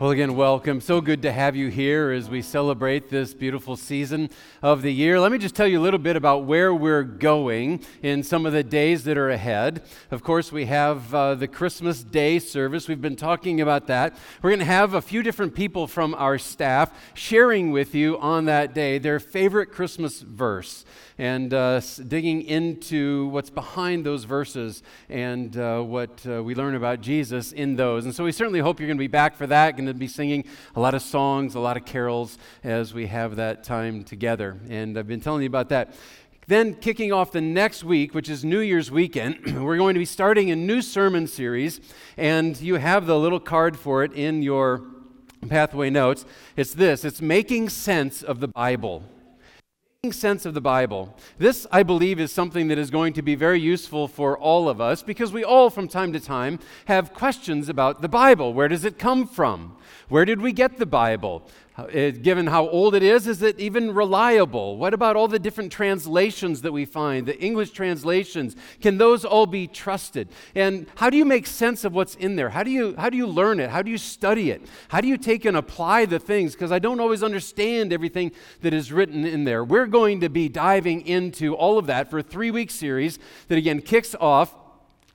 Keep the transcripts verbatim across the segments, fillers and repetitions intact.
Well, again, welcome. So good to have you here as we celebrate this beautiful season of the year. Let me just tell you a little bit about where we're going in some of the days that are ahead. Of course, we have uh, the Christmas Day service. We've been talking about that. We're going to have a few different people from our staff sharing with you on that day their favorite Christmas verse and uh, digging into what's behind those verses and uh, what uh, we learn about Jesus in those. And so we certainly hope you're going to be back for that. Going to be singing a lot of songs, a lot of carols as we have that time together. And I've been telling you about that. Then kicking off the next week, which is New Year's weekend, we're going to be starting a new sermon series, and you have the little card for it in your Pathway notes. It's this. It's Making Sense of the Bible. Sense of the Bible. This, I believe, is something that is going to be very useful for all of us because we all, from time to time, have questions about the Bible. Where does it come from? Where did we get the Bible? It, given how old it is, is it even reliable? What about all the different translations that we find, the English translations? Can those all be trusted? And how do you make sense of what's in there? How do you how do you learn it? How do you study it? How do you take and apply the things? Because I don't always understand everything that is written in there. We're going to be diving into all of that for a three-week series that, again, kicks off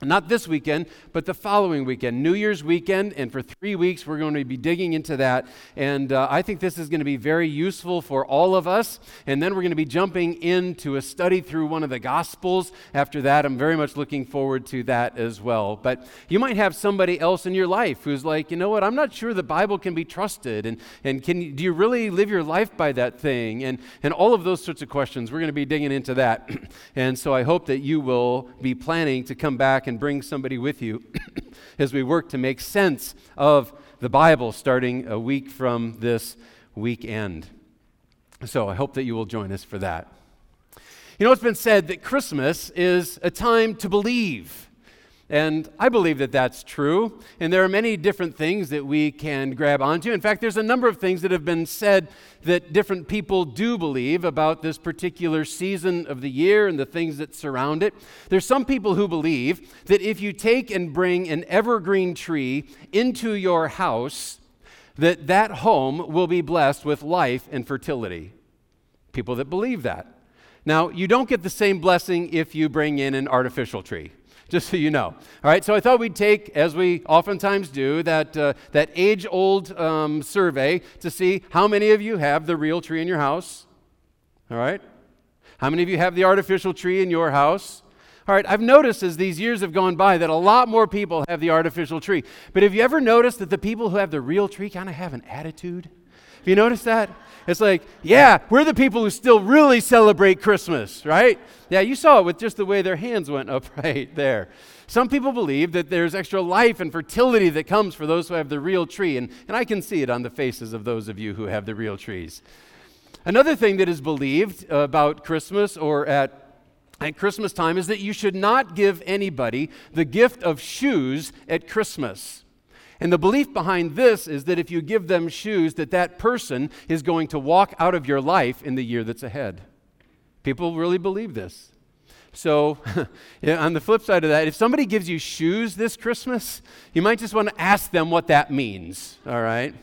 not this weekend, but the following weekend, New Year's weekend, and for three weeks we're going to be digging into that, and uh, I think this is going to be very useful for all of us, and then we're going to be jumping into a study through one of the Gospels. After that, I'm very much looking forward to that as well, but you might have somebody else in your life who's like, you know what, I'm not sure the Bible can be trusted, and, and can you, do you really live your life by that thing, and, and all of those sorts of questions. We're going to be digging into that, and so I hope that you will be planning to come back and bring somebody with you as we work to make sense of the Bible starting a week from this weekend. So I hope that you will join us for that. You know, it's been said that Christmas is a time to believe. And I believe that that's true. And there are many different things that we can grab onto. In fact, there's a number of things that have been said that different people do believe about this particular season of the year and the things that surround it. There's some people who believe that if you take and bring an evergreen tree into your house, that that home will be blessed with life and fertility. People that believe that. Now, you don't get the same blessing if you bring in an artificial tree. Just so you know. All right, so I thought we'd take, as we oftentimes do, that uh, that age-old um, survey to see how many of you have the real tree in your house. All right? How many of you have the artificial tree in your house? All right, I've noticed as these years have gone by that a lot more people have the artificial tree. But have you ever noticed that the people who have the real tree kind of have an attitude? Have you noticed that? It's like, yeah, we're the people who still really celebrate Christmas, right? Yeah, you saw it with just the way their hands went up right there. Some people believe that there's extra life and fertility that comes for those who have the real tree, and, and I can see it on the faces of those of you who have the real trees. Another thing that is believed about Christmas or at at Christmas time is that you should not give anybody the gift of shoes at Christmas. And the belief behind this is that if you give them shoes, that that person is going to walk out of your life in the year that's ahead. People really believe this. So on the flip side of that, if somebody gives you shoes this Christmas, you might just want to ask them what that means, all right?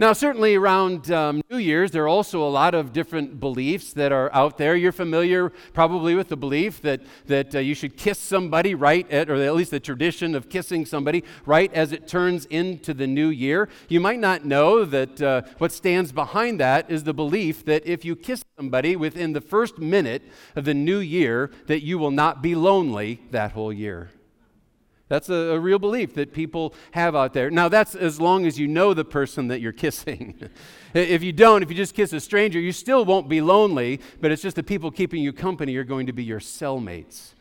Now, certainly around um, New Year's, there are also a lot of different beliefs that are out there. You're familiar probably with the belief that that uh, you should kiss somebody right at, or at least the tradition of kissing somebody right as it turns into the new year. You might not know that uh, what stands behind that is the belief that if you kiss somebody within the first minute of the new year, that you will not be lonely that whole year. That's a, a real belief that people have out there. Now, that's as long as you know the person that you're kissing. If you don't, if you just kiss a stranger, you still won't be lonely, but it's just the people keeping you company are going to be your cellmates.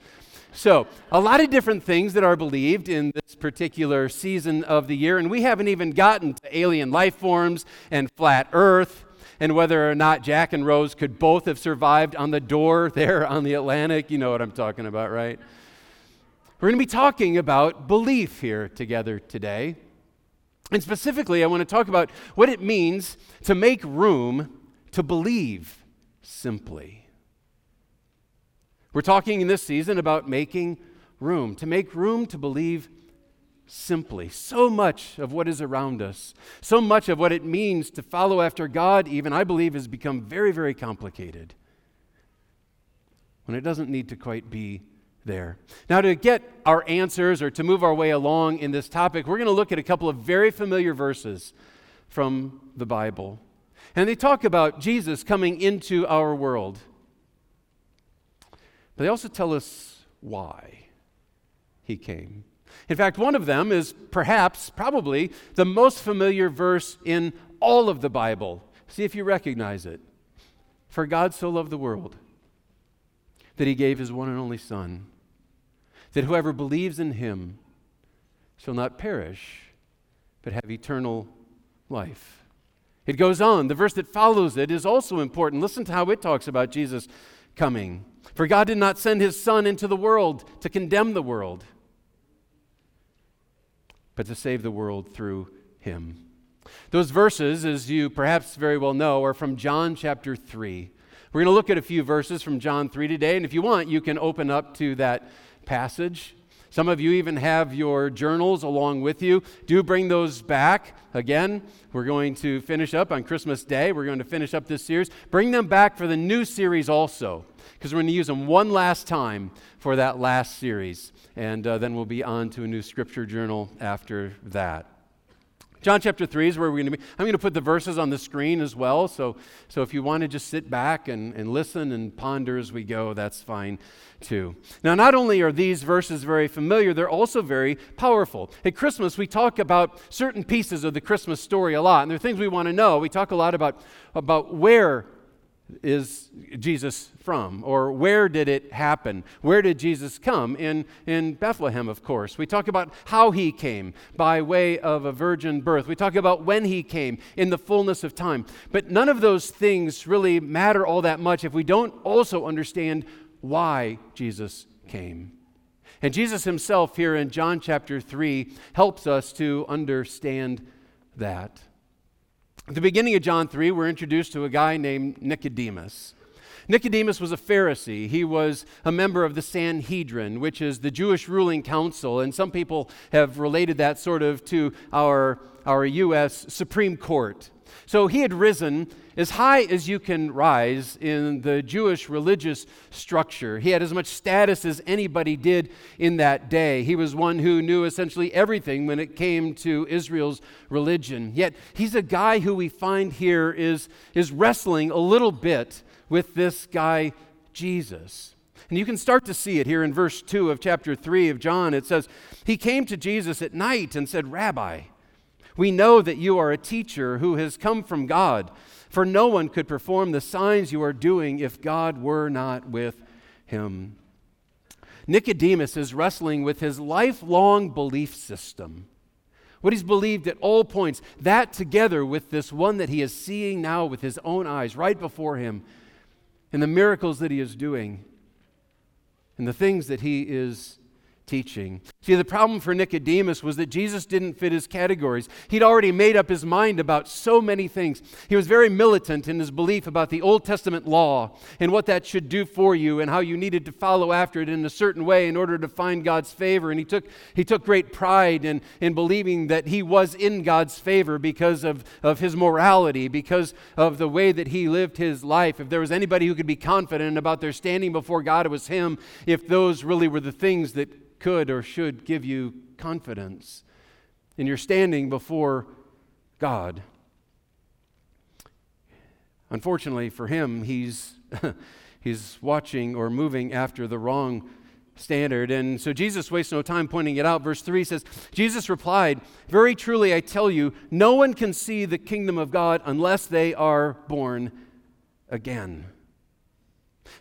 So, a lot of different things that are believed in this particular season of the year, and we haven't even gotten to alien life forms and flat Earth and whether or not Jack and Rose could both have survived on the door there on the Atlantic. You know what I'm talking about, right? We're going to be talking about belief here together today. And specifically, I want to talk about what it means to make room to believe simply. We're talking in this season about making room, to make room to believe simply. So much of what is around us, so much of what it means to follow after God, even, I believe, has become very, very complicated when it doesn't need to quite be there. Now, to get our answers or to move our way along in this topic, we're going to look at a couple of very familiar verses from the Bible. And they talk about Jesus coming into our world. But they also tell us why he came. In fact, one of them is perhaps, probably, the most familiar verse in all of the Bible. See if you recognize it. For God so loved the world that he gave his one and only Son, that whoever believes in him shall not perish, but have eternal life. It goes on. The verse that follows it is also important. Listen to how it talks about Jesus coming. For God did not send his Son into the world to condemn the world, but to save the world through him. Those verses, as you perhaps very well know, are from John chapter three. We're going to look at a few verses from John three today, and if you want, you can open up to that passage. Some of you even have your journals along with you. Do bring those back. Again, we're going to finish up on Christmas Day. We're going to finish up this series. Bring them back for the new series also, because we're going to use them one last time for that last series. And uh, then we'll be on to a new scripture journal after that. John chapter three is where we're going to be. I'm going to put the verses on the screen as well. So, so if you want to just sit back and, and listen and ponder as we go, that's fine too. Now, not only are these verses very familiar, they're also very powerful. At Christmas, we talk about certain pieces of the Christmas story a lot, and there are things we want to know. We talk a lot about, about where is Jesus from, or where did it happen? Where did Jesus come? In, in Bethlehem, of course. We talk about how he came by way of a virgin birth. We talk about when he came in the fullness of time. But none of those things really matter all that much if we don't also understand why Jesus came. And Jesus himself here in John chapter three helps us to understand that. At the beginning of John three, we're introduced to a guy named Nicodemus. Nicodemus was a Pharisee. He was a member of the Sanhedrin, which is the Jewish ruling council, and some people have related that sort of to our, our U S Supreme Court. So he had risen as high as you can rise in the Jewish religious structure. He had as much status as anybody did in that day. He was one who knew essentially everything when it came to Israel's religion. Yet he's a guy who we find here is, is wrestling a little bit with this guy, Jesus. And you can start to see it here in verse two of chapter three of John. It says, he came to Jesus at night and said, Rabbi, we know that you are a teacher who has come from God, for no one could perform the signs you are doing if God were not with him. Nicodemus is wrestling with his lifelong belief system, what he's believed at all points, that together with this one that he is seeing now with his own eyes right before him, and the miracles that he is doing, and the things that he is teaching. See, the problem for Nicodemus was that Jesus didn't fit his categories. He'd already made up his mind about so many things. He was very militant in his belief about the Old Testament law and what that should do for you and how you needed to follow after it in a certain way in order to find God's favor. And he took he took great pride in, in believing that he was in God's favor because of, of his morality, because of the way that he lived his life. If there was anybody who could be confident about their standing before God, it was him, if those really were the things that could or should give you confidence in your standing before God. Unfortunately for him, he's he's watching or moving after the wrong standard. And so Jesus wastes no time pointing it out. Verse three says, Jesus replied, very truly I tell you, no one can see the kingdom of God unless they are born again.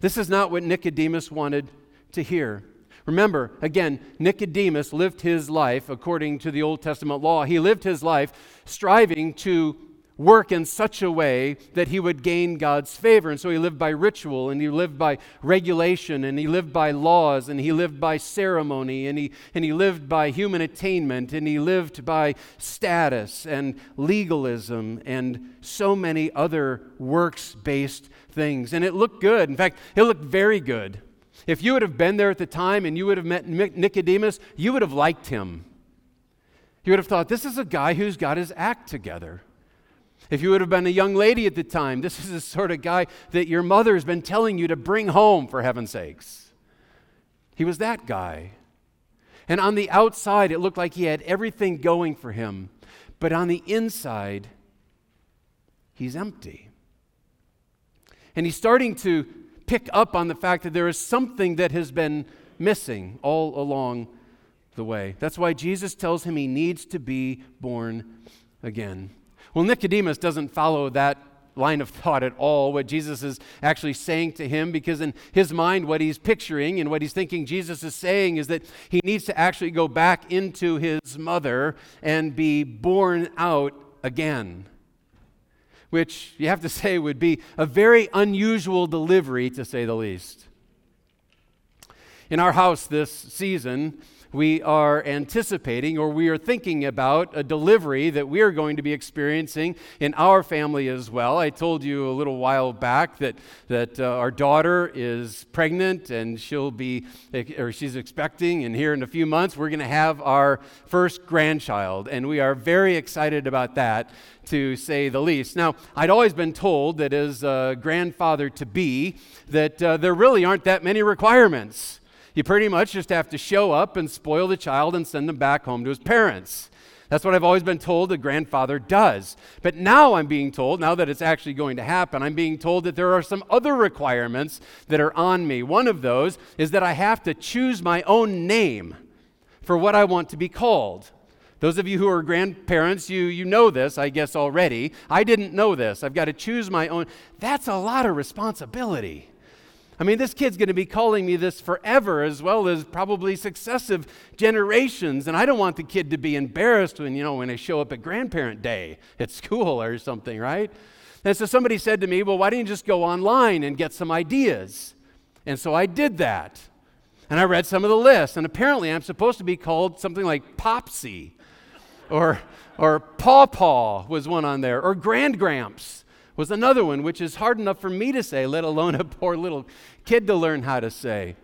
This is not what Nicodemus wanted to hear. Remember, again, Nicodemus lived his life according to the Old Testament law. He lived his life striving to work in such a way that he would gain God's favor. And so he lived by ritual, and he lived by regulation, and he lived by laws, and he lived by ceremony, and he and he lived by human attainment, and he lived by status and legalism and so many other works-based things. And it looked good. In fact, it looked very good. If you would have been there at the time and you would have met Nicodemus, you would have liked him. You would have thought, this is a guy who's got his act together. If you would have been a young lady at the time, this is the sort of guy that your mother has been telling you to bring home, for heaven's sakes. He was that guy. And on the outside, it looked like he had everything going for him. But on the inside, he's empty. And he's starting to pick up on the fact that there is something that has been missing all along the way. That's why Jesus tells him he needs to be born again. Well, Nicodemus doesn't follow that line of thought at all, what Jesus is actually saying to him, because in his mind, what he's picturing and what he's thinking Jesus is saying is that he needs to actually go back into his mother and be born out again, which you have to say would be a very unusual delivery, to say the least. In our house this season, we are anticipating, or we are thinking about, a delivery that we are going to be experiencing in our family as well. I told you a little while back that that uh, our daughter is pregnant, and she'll be, or she's expecting, and here in a few months we're going to have our first grandchild, and we are very excited about that, to say the least. Now, I'd always been told that as a grandfather-to-be, that uh, there really aren't that many requirements. You pretty much just have to show up and spoil the child and send him back home to his parents. That's what I've always been told a grandfather does. But now I'm being told, now that it's actually going to happen, I'm being told that there are some other requirements that are on me. One of those is that I have to choose my own name for what I want to be called. Those of you who are grandparents, you you know this, I guess, already. I didn't know this. I've got to choose my own. That's a lot of responsibility. I mean, this kid's going to be calling me this forever, as well as probably successive generations, and I don't want the kid to be embarrassed when, you know, when I show up at grandparent day at school or something, right? And so somebody said to me, well, why don't you just go online and get some ideas? And so I did that, and I read some of the lists, and apparently I'm supposed to be called something like Popsy, or or Pawpaw was one on there, or Grand Gramps was another one, which is hard enough for me to say, let alone a poor little kid to learn how to say.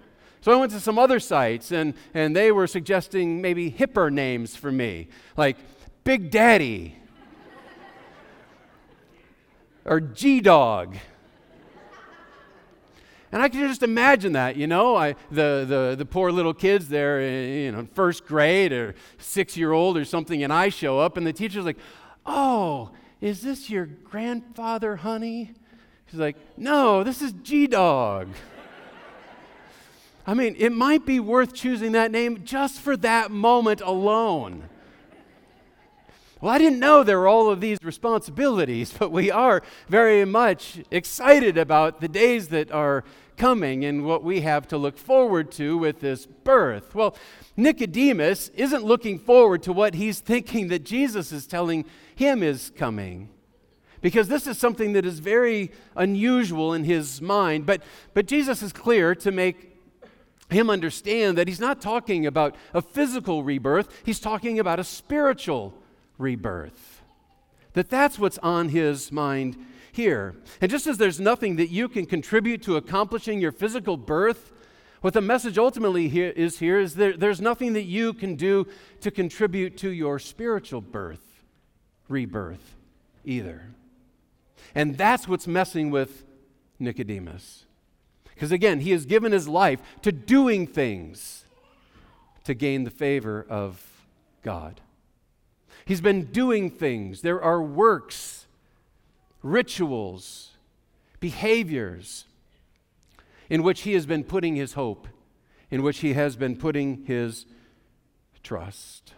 So I went to some other sites, and, and they were suggesting maybe hipper names for me, like Big Daddy or G-Dog. And I can just imagine that, you know, I the, the, the poor little kids there, you know, in first grade or six-year-old or something, and I show up, and the teacher's like, oh, is this your grandfather, honey? She's like, no, this is G-Dog. I mean, it might be worth choosing that name just for that moment alone. Well, I didn't know there were all of these responsibilities, but we are very much excited about the days that are coming and what we have to look forward to with this birth. Well, Nicodemus isn't looking forward to what he's thinking that Jesus is telling him is coming, because this is something that is very unusual in his mind. But, but Jesus is clear to make him understand that he's not talking about a physical rebirth, he's talking about a spiritual rebirth. Rebirth. That that's what's on his mind here. And just as there's nothing that you can contribute to accomplishing your physical birth, what the message ultimately here is here is there, there's nothing that you can do to contribute to your spiritual birth, rebirth, either. And that's what's messing with Nicodemus. Because again, he has given his life to doing things to gain the favor of God. He's been doing things. There are works, rituals, behaviors in which he has been putting his hope, in which he has been putting his trust.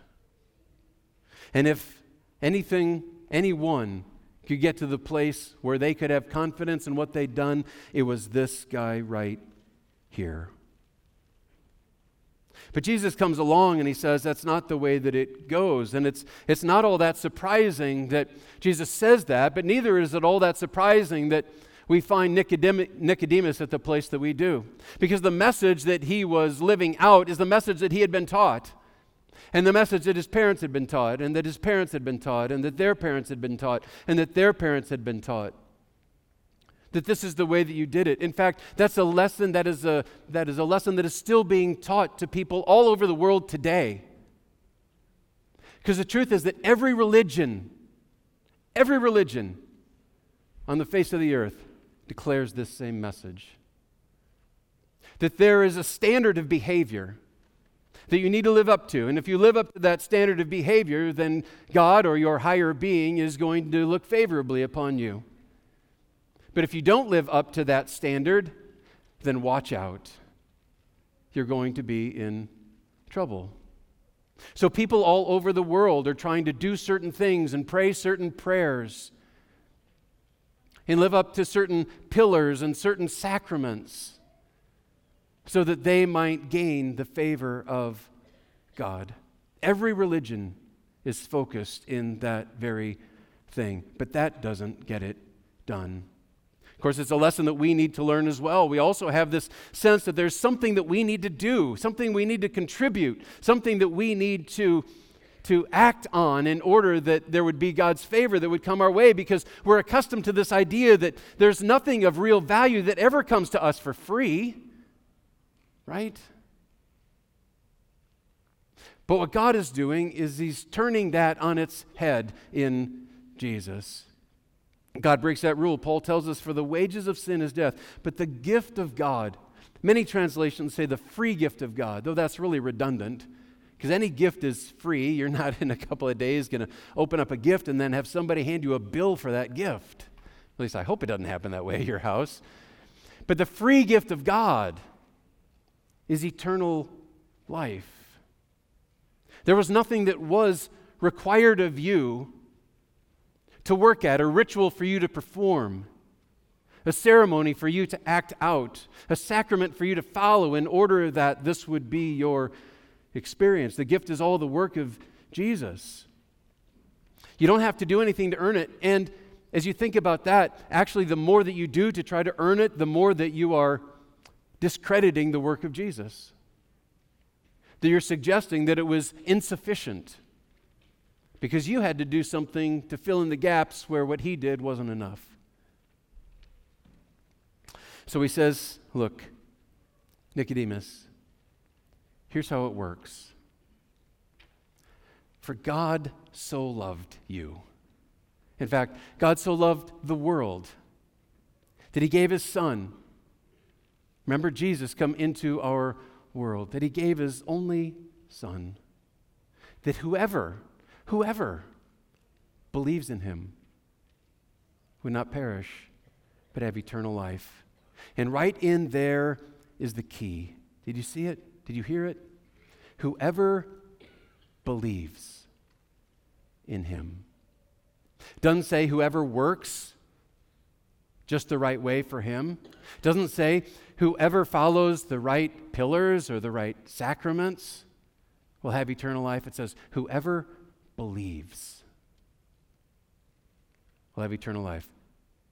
And if anything, anyone could get to the place where they could have confidence in what they'd done, it was this guy right here. But Jesus comes along and he says that's not the way that it goes. And it's it's not all that surprising that Jesus says that, but neither is it all that surprising that we find Nicodemus at the place that we do. Because the message that he was living out is the message that he had been taught, and the message that his parents had been taught, and that his parents had been taught, and that their parents had been taught, and that their parents had been taught. That this is the way that you did it. In fact, that's a lesson that is a that is a lesson that is still being taught to people all over the world today. Because the truth is that every religion, every religion on the face of the earth declares this same message. That there is a standard of behavior that you need to live up to. And if you live up to that standard of behavior, then God or your higher being is going to look favorably upon you. But if you don't live up to that standard, then watch out. You're going to be in trouble. So people all over the world are trying to do certain things and pray certain prayers and live up to certain pillars and certain sacraments, so that they might gain the favor of God. Every religion is focused in that very thing, but that doesn't get it done. Of course, it's a lesson that we need to learn as well. We also have this sense that there's something that we need to do, something we need to contribute, something that we need to to act on in order that there would be God's favor that would come our way, because we're accustomed to this idea that there's nothing of real value that ever comes to us for free. Right? But what God is doing is He's turning that on its head in Jesus. God breaks that rule. Paul tells us, for the wages of sin is death, but the gift of God, many translations say the free gift of God, though that's really redundant, because any gift is free. You're not in a couple of days going to open up a gift and then have somebody hand you a bill for that gift. At least I hope it doesn't happen that way at your house. But the free gift of God is eternal life. There was nothing that was required of you to work at, a ritual for you to perform, a ceremony for you to act out, a sacrament for you to follow in order that this would be your experience. The gift is all the work of Jesus. You don't have to do anything to earn it. And as you think about that, actually the more that you do to try to earn it, the more that you are discrediting the work of Jesus. That you're suggesting that it was insufficient because you had to do something to fill in the gaps where what He did wasn't enough. So He says, look, Nicodemus, here's how it works. For God so loved you. In fact, God so loved the world that He gave His Son. Remember Jesus come into our world, that He gave His only Son, that whoever, whoever believes in Him would not perish, but have eternal life. And right in there is the key. Did you see it? Did you hear it? Whoever believes in Him. Doesn't say whoever works just the right way for Him. Doesn't say whoever follows the right pillars or the right sacraments will have eternal life. It says whoever believes will have eternal life,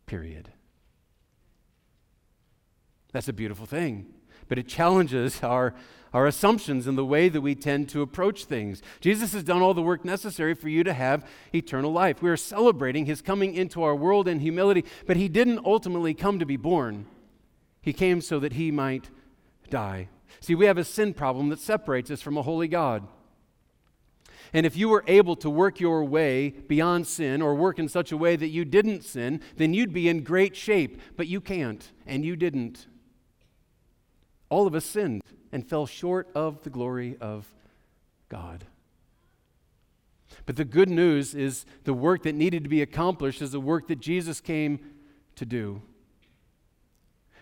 period. That's a beautiful thing, but it challenges our, our assumptions and the way that we tend to approach things. Jesus has done all the work necessary for you to have eternal life. We are celebrating His coming into our world in humility, but He didn't ultimately come to be born. He came so that He might die. See, we have a sin problem that separates us from a holy God. And if you were able to work your way beyond sin or work in such a way that you didn't sin, then you'd be in great shape, but you can't, and you didn't. All of us sinned and fell short of the glory of God. But the good news is the work that needed to be accomplished is the work that Jesus came to do.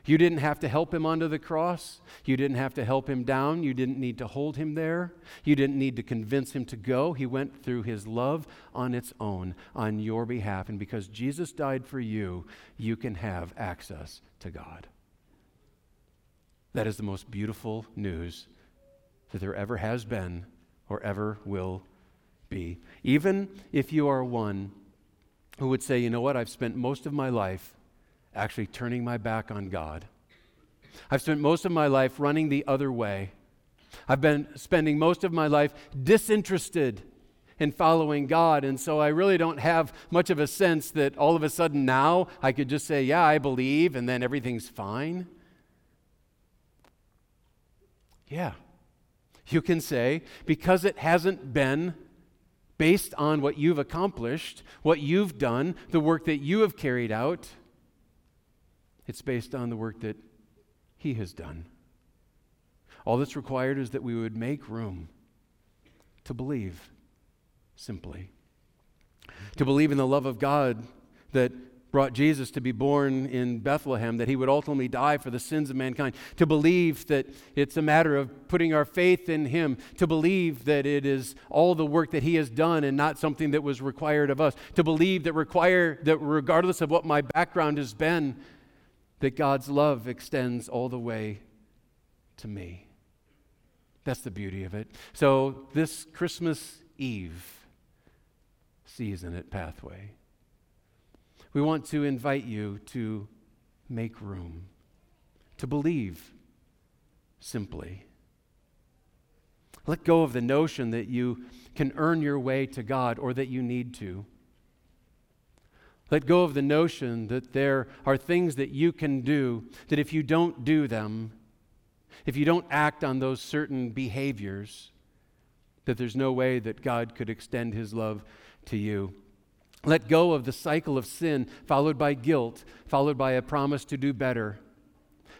You didn't have to help Him onto the cross. You didn't have to help Him down. You didn't need to hold Him there. You didn't need to convince Him to go. He went through His love on its own, on your behalf. And because Jesus died for you, you can have access to God. That is the most beautiful news that there ever has been or ever will be. Even if you are one who would say, you know what, I've spent most of my life actually turning my back on God. I've spent most of my life running the other way. I've been spending most of my life disinterested in following God, and so I really don't have much of a sense that all of a sudden now I could just say, yeah, I believe, and then everything's fine. Yeah, you can say, because it hasn't been based on what you've accomplished, what you've done, the work that you have carried out. It's based on the work that He has done. All that's required is that we would make room to believe, simply. To believe in the love of God that brought Jesus to be born in Bethlehem, that He would ultimately die for the sins of mankind. To believe that it's a matter of putting our faith in Him. To believe that it is all the work that He has done and not something that was required of us. To believe that require that regardless of what my background has been, that God's love extends all the way to me. That's the beauty of it. So this Christmas Eve season at Pathway, we want to invite you to make room, to believe simply. Let go of the notion that you can earn your way to God or that you need to. Let go of the notion that there are things that you can do, that if you don't do them, if you don't act on those certain behaviors, that there's no way that God could extend His love to you. Let go of the cycle of sin, followed by guilt, followed by a promise to do better,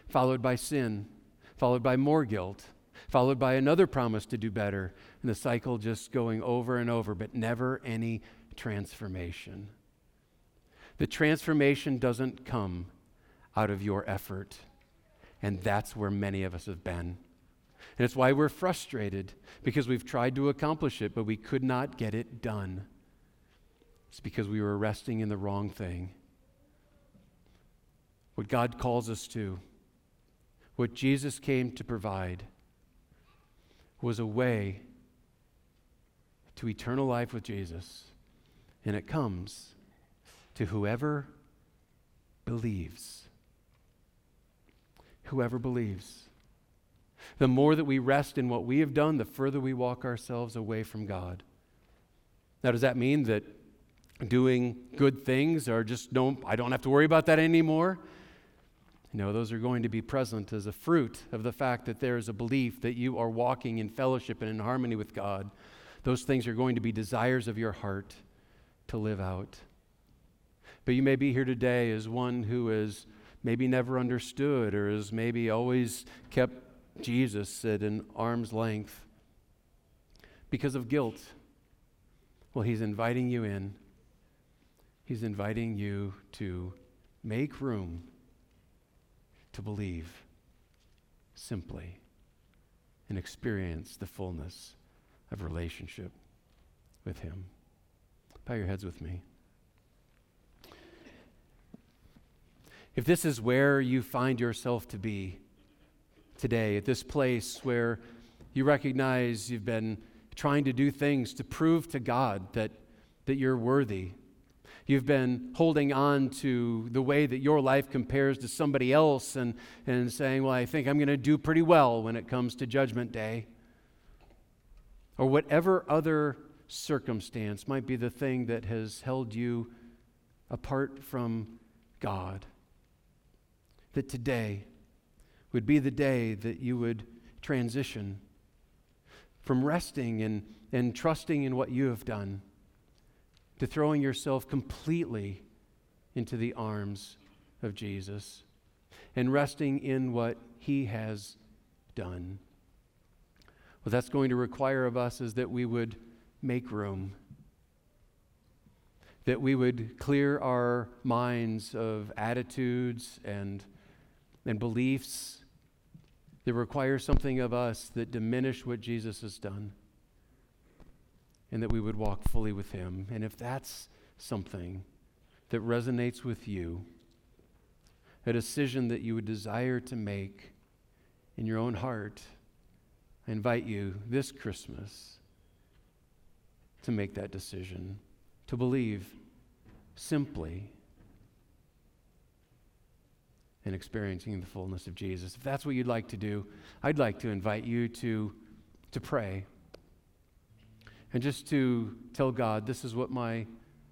followed by sin, followed by more guilt, followed by another promise to do better, and the cycle just going over and over, but never any transformation. The transformation doesn't come out of your effort, and that's where many of us have been. And it's why we're frustrated, because we've tried to accomplish it, but we could not get it done. It's because we were resting in the wrong thing. What God calls us to, what Jesus came to provide, was a way to eternal life with Jesus. And it comes to whoever believes. Whoever believes. The more that we rest in what we have done, the further we walk ourselves away from God. Now, does that mean that doing good things are just, no, I don't have to worry about that anymore? No, those are going to be present as a fruit of the fact that there is a belief that you are walking in fellowship and in harmony with God. Those things are going to be desires of your heart to live out. But you may be here today as one who is maybe never understood or is maybe always kept Jesus at an arm's length because of guilt. Well, He's inviting you in. He's inviting you to make room to believe simply and experience the fullness of relationship with Him. Bow your heads with me. If this is where you find yourself to be today, at this place where you recognize you've been trying to do things to prove to God that, that you're worthy. You've been holding on to the way that your life compares to somebody else and, and saying, well, I think I'm going to do pretty well when it comes to Judgment Day. Or whatever other circumstance might be the thing that has held you apart from God. That today would be the day that you would transition from resting and, and trusting in what you have done, to throwing yourself completely into the arms of Jesus and resting in what He has done. What that's going to require of us is that we would make room, that we would clear our minds of attitudes and, and beliefs that require something of us that diminish what Jesus has done, and that we would walk fully with Him. And if that's something that resonates with you, a decision that you would desire to make in your own heart, I invite you this Christmas to make that decision, to believe simply in experiencing the fullness of Jesus. If that's what you'd like to do, I'd like to invite you to, to pray. And just to tell God, this is what my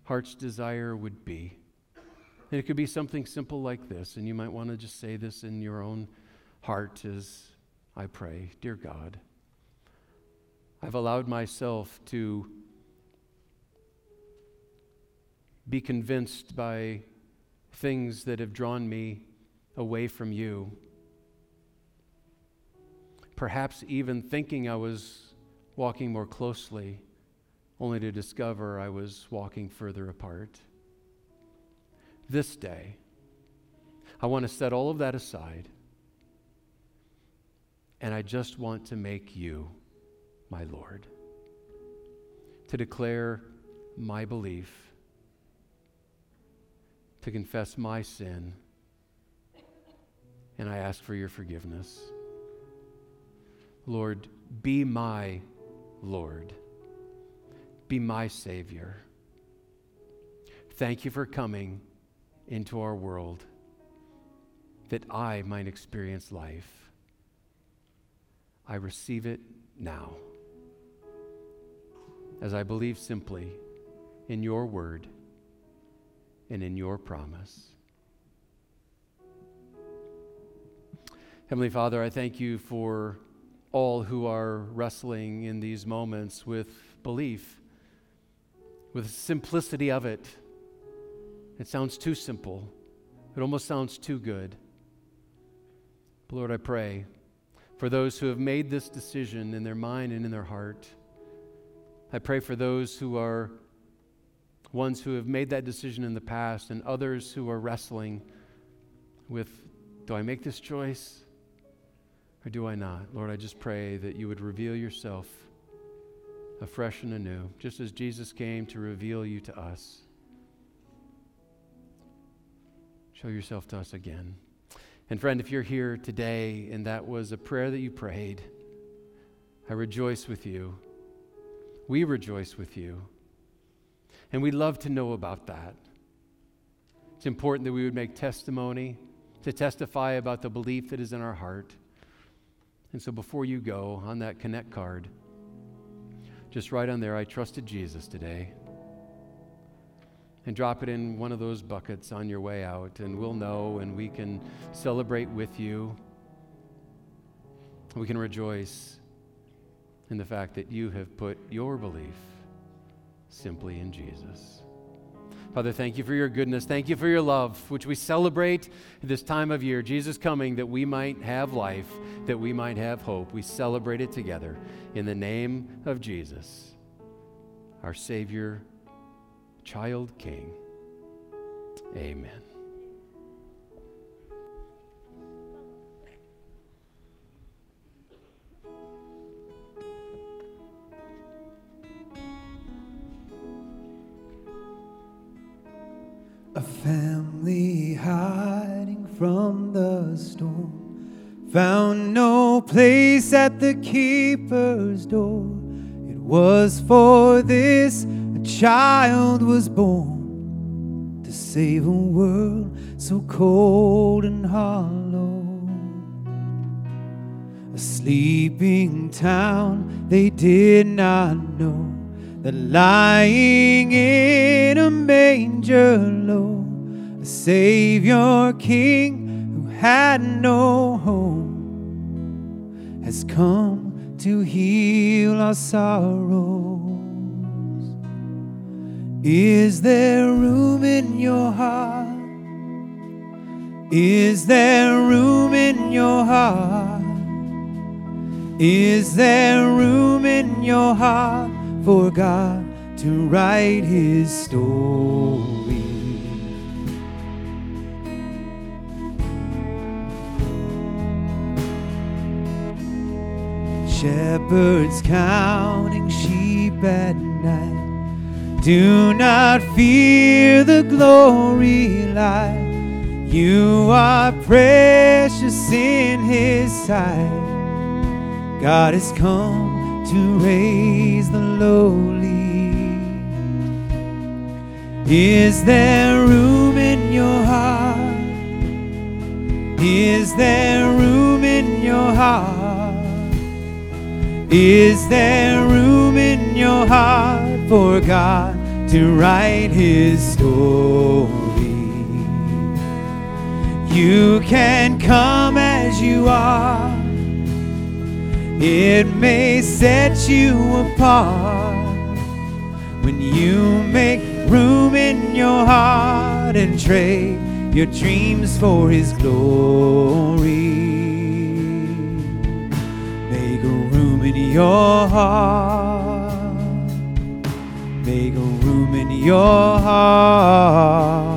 heart's desire would be. And it could be something simple like this, and you might want to just say this in your own heart as I pray. Dear God, I've allowed myself to be convinced by things that have drawn me away from you. Perhaps even thinking I was walking more closely, only to discover I was walking further apart. This day, I want to set all of that aside, and I just want to make you my Lord, to declare my belief, to confess my sin, and I ask for your forgiveness. Lord, be my Lord. Be my Savior. Thank you for coming into our world that I might experience life. I receive it now as I believe simply in your word and in your promise. Heavenly Father, I thank you for all who are wrestling in these moments with belief, with the simplicity of it. It sounds too simple. It almost sounds too good. But Lord, I pray for those who have made this decision in their mind and in their heart. I pray for those who are ones who have made that decision in the past and others who are wrestling with, do I make this choice or do I not? Lord, I just pray that you would reveal yourself afresh and anew, just as Jesus came to reveal you to us. Show yourself to us again. And friend, if you're here today and that was a prayer that you prayed, I rejoice with you. We rejoice with you. And we love to know about that. It's important that we would make testimony, to testify about the belief that is in our heart. And so before you go, on that Connect card, just write on there, I trusted Jesus today. And drop it in one of those buckets on your way out, and we'll know, and we can celebrate with you. We can rejoice in the fact that you have put your belief simply in Jesus. Father, thank you for your goodness. Thank you for your love, which we celebrate this time of year. Jesus coming that we might have life, that we might have hope. We celebrate it together in the name of Jesus, our Savior, Child King. Amen. A family hiding from the storm found no place at the keeper's door. It was for this a child was born to save a world so cold and hollow. A sleeping town they did not know, that lying in a manger low, a Savior King who had no home has come to heal our sorrows. Is there room in your heart? Is there room in your heart? Is there room in your heart for God to write his story? Shepherds counting sheep at night, do not fear the glory light. You are precious in his sight. God has come to raise the lowly. Is there room in your heart? Is there room in your heart? Is there room in your heart for God to write his story? You can come as you are. It may set you apart when you make room in your heart and trade your dreams for His glory. Make a room in your heart. Make a room in your heart.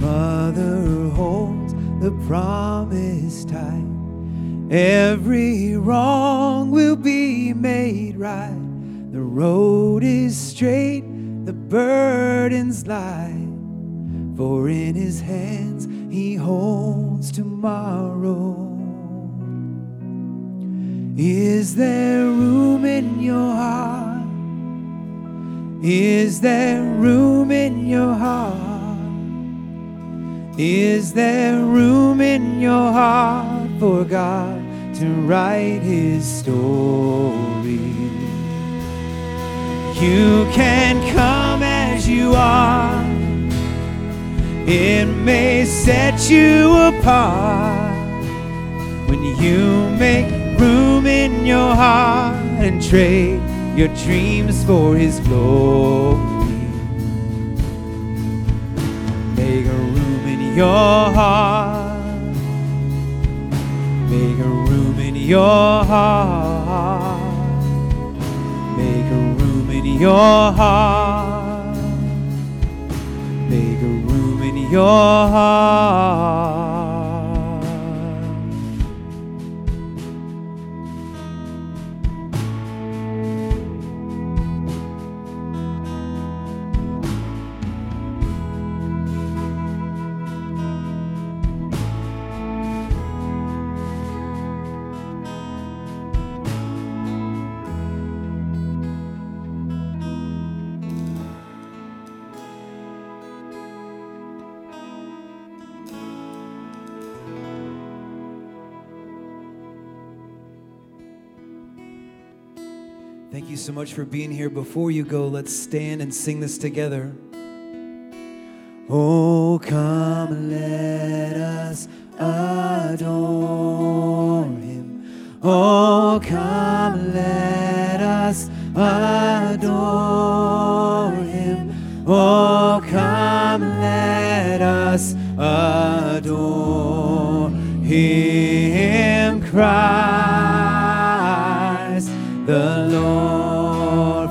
Mother holds the promise tight. Every wrong will be made right. The road is straight, the burden's light. For in His hands He holds tomorrow. Is there room in your heart? Is there room in your heart? Is there room in your heart for God to write His story? You can come as you are. It may set you apart when you make room in your heart and trade your dreams for His glory. Make a room in your heart. Make a room in your heart. Make a room in your heart. Make a room in your heart. Thank you so much for being here. Before you go, let's stand and sing this together. Oh, come, let us adore Him. Oh, come, let us adore Him. Oh, come, let us adore Him. Christ the Lord.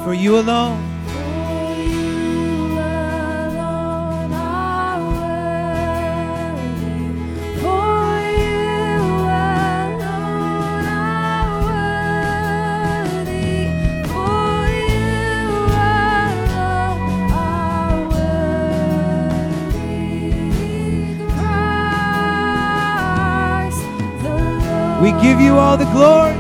For you alone, for you alone are worthy. For you alone are worthy. For you alone are worthy. Christ the Lord. We give you all the glory.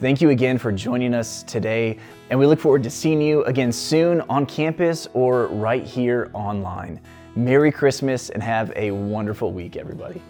Thank you again for joining us today, and we look forward to seeing you again soon on campus or right here online. Merry Christmas and have a wonderful week, everybody.